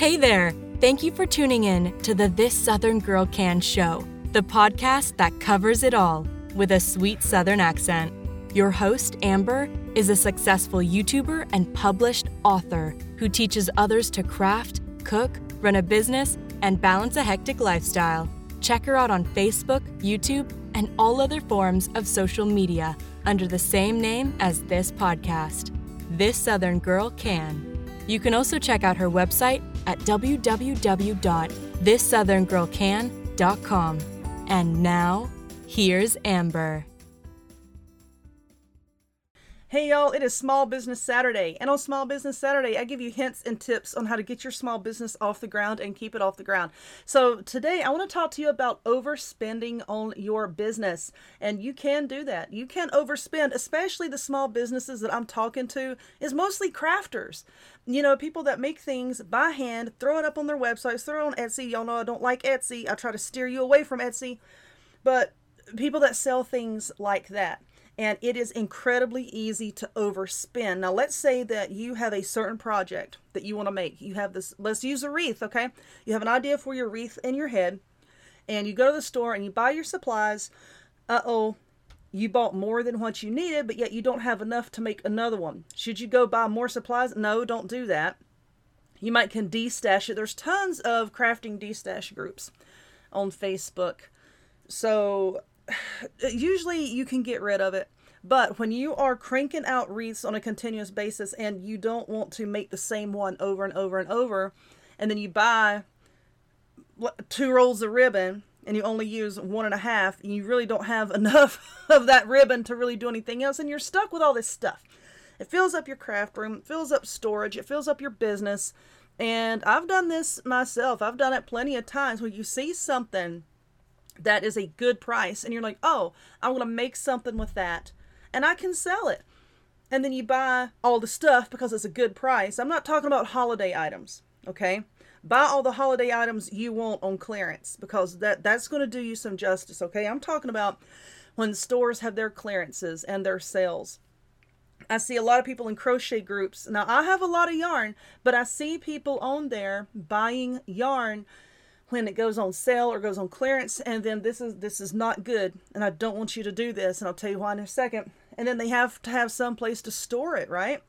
Hey there! Thank you for tuning in to the This Southern Girl Can show, the podcast that covers it all with a sweet Southern accent. Your host, Amber, is a successful YouTuber and published author who teaches others to craft, cook, run a business, and balance a hectic lifestyle. Check her out on Facebook, YouTube, and all other forms of social media under the same name as this podcast, This Southern Girl Can. You can also check out her website at www.thissoutherngrillcan.com. And now, here's Amber. Hey y'all, it is Small Business Saturday, and on Small Business Saturday, I give you hints and tips on how to get your small business off the ground and keep it off the ground. So today, I want to talk to you about overspending on your business, and you can do that. You can overspend, especially the small businesses that I'm talking to is mostly crafters. You know, people that make things by hand, throw it up on their websites, throw it on Etsy. Y'all know I don't like Etsy. I try to steer you away from Etsy, but people that sell things like that. And it is incredibly easy to overspend. Now, let's say that you have a certain project that you want to make. You have this, let's use a wreath, okay? You have an idea for your wreath in your head, and you go to the store and you buy your supplies. Uh-oh, you bought more than what you needed, but yet you don't have enough to make another one. Should you go buy more supplies? No, don't do that. You might can de-stash it. There's tons of crafting de-stash groups on Facebook. So usually you can get rid of it, but when you are cranking out wreaths on a continuous basis and you don't want to make the same one over and over and over, and then you buy 2 rolls of ribbon and you only use 1.5, and you really don't have enough of that ribbon to really do anything else, and you're stuck with all this stuff. It fills up your craft room, it fills up storage, it fills up your business. And I've done this myself. I've done it plenty of times when you see something that is a good price and you're like, oh, I'm going to make something with that and I can sell it. And then you buy all the stuff because it's a good price. I'm not talking about holiday items, okay? Buy all the holiday items you want on clearance because that's going to do you some justice, okay? I'm talking about when stores have their clearances and their sales. I see a lot of people in crochet groups. Now, I have a lot of yarn, but I see people on there buying yarn when it goes on sale or goes on clearance, and then this is not good, and I don't want you to do this, and I'll tell you why in a second. And then they have to have some place to store it, right?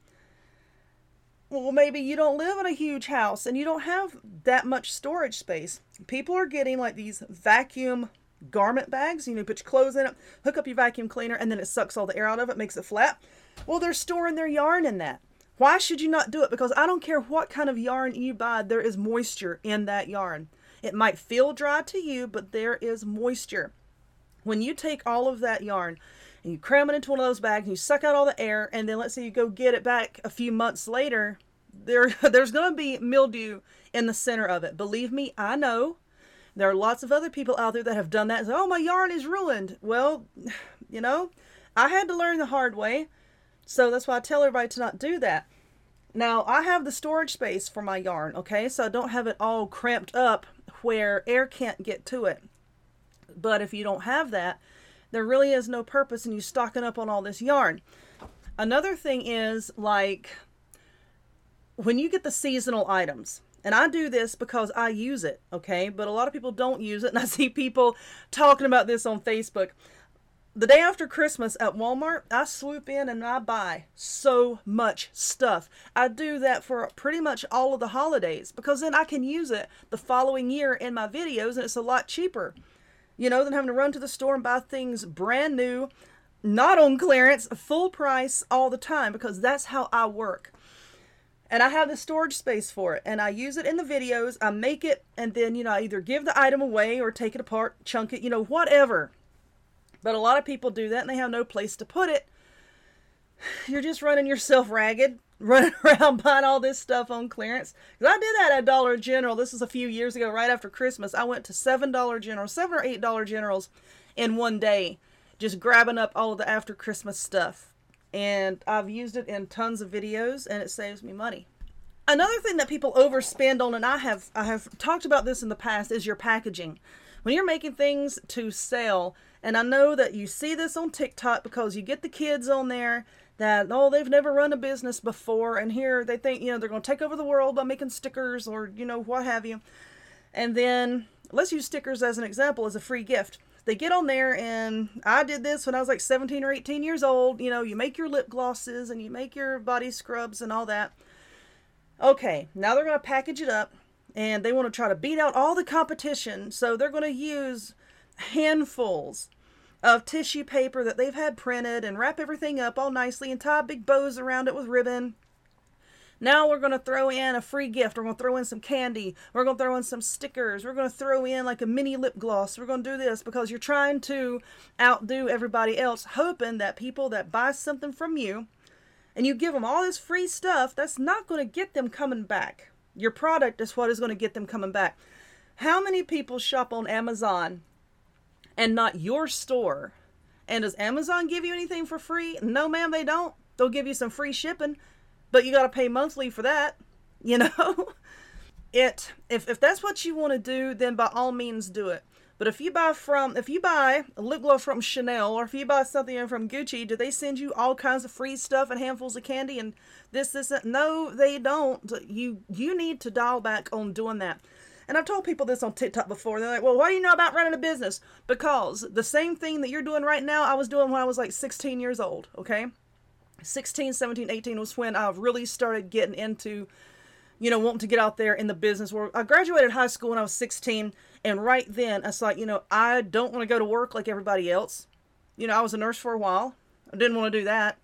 Well, maybe you don't live in a huge house and you don't have that much storage space. People are getting like these vacuum garment bags. You know, put your clothes in it, hook up your vacuum cleaner, and then it sucks all the air out of it, makes it flat. Well, they're storing their yarn in that. Why should you not do it? Because I don't care what kind of yarn you buy, there is moisture in that yarn. It might feel dry to you, but there is moisture. When you take all of that yarn and you cram it into one of those bags and you suck out all the air, and then let's say you go get it back a few months later, there's going to be mildew in the center of it. Believe me, I know. There are lots of other people out there that have done that and say, oh, my yarn is ruined. Well, you know, I had to learn the hard way. So that's why I tell everybody to not do that. Now, I have the storage space for my yarn, okay? So I don't have it all cramped up where air can't get to it. But if you don't have that, there really is no purpose in you stocking up on all this yarn. Another thing is, like, when you get the seasonal items, and I do this because I use it, okay? But a lot of people don't use it, and I see people talking about this on Facebook. The day after Christmas at Walmart, I swoop in and I buy so much stuff. I do that for pretty much all of the holidays because then I can use it the following year in my videos, and it's a lot cheaper, you know, than having to run to the store and buy things brand new, not on clearance, full price all the time, because that's how I work. And I have the storage space for it, and I use it in the videos. I make it, and then, you know, I either give the item away or take it apart, chunk it, you know, whatever. But a lot of people do that and they have no place to put it. You're just running yourself ragged, running around buying all this stuff on clearance. Because I did that at Dollar General. This is a few years ago, right after Christmas. I went to $7 or $8 Generals in one day, just grabbing up all of the after Christmas stuff. And I've used it in tons of videos, and it saves me money. Another thing that people overspend on, and I have talked about this in the past, is your packaging. When you're making things to sell, and I know that you see this on TikTok because you get the kids on there that, oh, they've never run a business before, and here they think, you know, they're going to take over the world by making stickers or, you know, what have you. And then let's use stickers as an example, as a free gift. They get on there, and I did this when I was like 17 or 18 years old. You know, you make your lip glosses and you make your body scrubs and all that. Okay, now they're going to package it up, and they want to try to beat out all the competition. So they're going to use handfuls of tissue paper that they've had printed and wrap everything up all nicely and tie big bows around it with ribbon. Now we're going to throw in a free gift. We're going to throw in some candy. We're going to throw in some stickers. We're going to throw in like a mini lip gloss. We're going to do this because you're trying to outdo everybody else, hoping that people that buy something from you and you give them all this free stuff, that's not going to get them coming back. Your product is what is going to get them coming back. How many people shop on Amazon and not your store? And does Amazon give you anything for free? No, ma'am, they don't. They'll give you some free shipping, but you got to pay monthly for that, you know? If that's what you want to do, then by all means do it. But if you buy a lip gloss from Chanel, or if you buy something from Gucci, do they send you all kinds of free stuff and handfuls of candy and this, that? No, they don't. You need to dial back on doing that. And I've told people this on TikTok before. They're like, well, what do you know about running a business? Because the same thing that you're doing right now, I was doing when I was like 16 years old, okay? 16, 17, 18 was when I really started getting into, you know, wanting to get out there in the business world. I graduated high school when I was 16, and right then I was like, you know, I don't want to go to work like everybody else. You know, I was a nurse for a while. I didn't want to do that.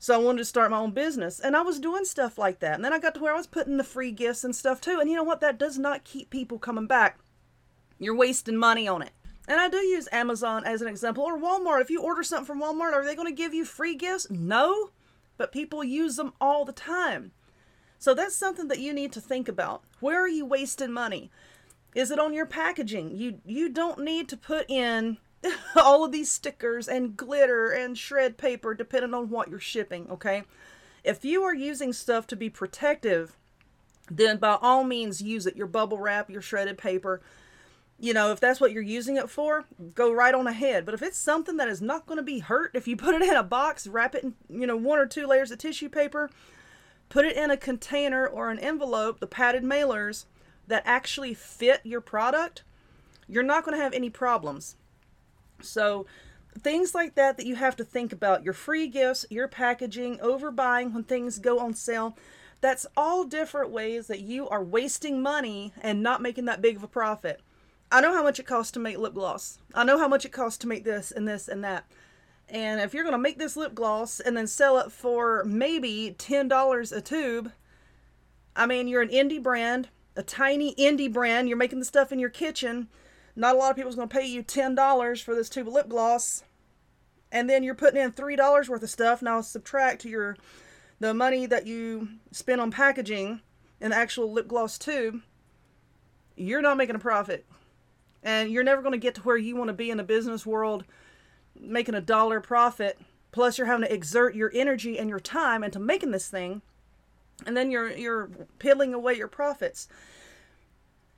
So I wanted to start my own business, and I was doing stuff like that. And then I got to where I was putting the free gifts and stuff too. And you know what? That does not keep people coming back. You're wasting money on it. And I do use Amazon as an example, or Walmart. If you order something from Walmart, are they going to give you free gifts? No, but people use them all the time. So that's something that you need to think about. Where are you wasting money? Is it on your packaging? You don't need to put in all of these stickers and glitter and shred paper, depending on what you're shipping, okay? If you are using stuff to be protective, then by all means use it. Your bubble wrap, your shredded paper. You know, if that's what you're using it for, go right on ahead. But if it's something that is not going to be hurt, if you put it in a box, wrap it in, you know, one or two layers of tissue paper, put it in a container or an envelope, the padded mailers that actually fit your product, you're not going to have any problems. So things like that you have to think about. Your free gifts, your packaging, overbuying when things go on sale. That's all different ways that you are wasting money and not making that big of a profit. I know how much it costs to make lip gloss. I know how much it costs to make this and this and that. And if you're going to make this lip gloss and then sell it for maybe $10 a tube, I mean, you're an indie brand, a tiny indie brand. You're making the stuff in your kitchen. Not a lot of people's going to pay you $10 for this tube of lip gloss. And then you're putting in $3 worth of stuff. Now subtract the money that you spend on packaging an actual lip gloss tube. You're not making a profit. And you're never going to get to where you want to be in the business world making a dollar profit. Plus you're having to exert your energy and your time into making this thing. And then you're peeling away your profits.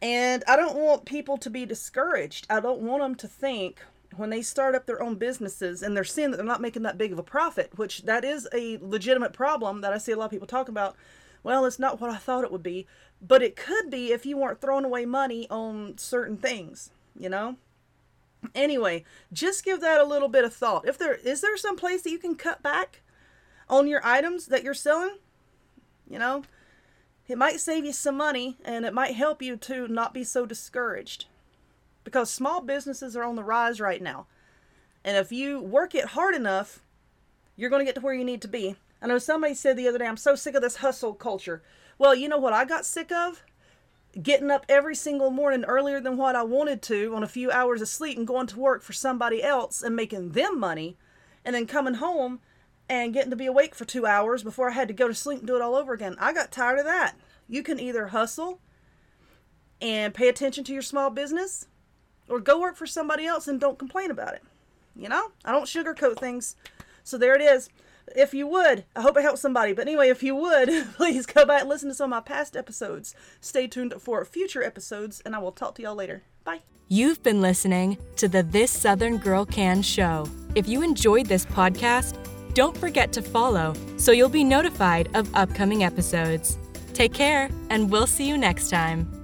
And I don't want people to be discouraged. I don't want them to think when they start up their own businesses and they're seeing that they're not making that big of a profit, which that is a legitimate problem that I see a lot of people talk about. Well, it's not what I thought it would be, but it could be if you weren't throwing away money on certain things, you know? Anyway, just give that a little bit of thought. Is there some place that you can cut back on your items that you're selling? You know, it might save you some money, and it might help you to not be so discouraged, because small businesses are on the rise right now. And if you work it hard enough, you're going to get to where you need to be. I know somebody said the other day, I'm so sick of this hustle culture. Well, you know what I got sick of? Getting up every single morning earlier than what I wanted to on a few hours of sleep and going to work for somebody else and making them money, and then coming home and getting to be awake for 2 hours before I had to go to sleep and do it all over again. I got tired of that. You can either hustle and pay attention to your small business, or go work for somebody else and don't complain about it. You know, I don't sugarcoat things. So there it is. If you would, I hope I helped somebody. But anyway, if you would, please go back and listen to some of my past episodes. Stay tuned for future episodes, and I will talk to y'all later. Bye. You've been listening to the This Southern Girl Can Show. If you enjoyed this podcast, Don't forget to follow so you'll be notified of upcoming episodes. Take care, and we'll see you next time.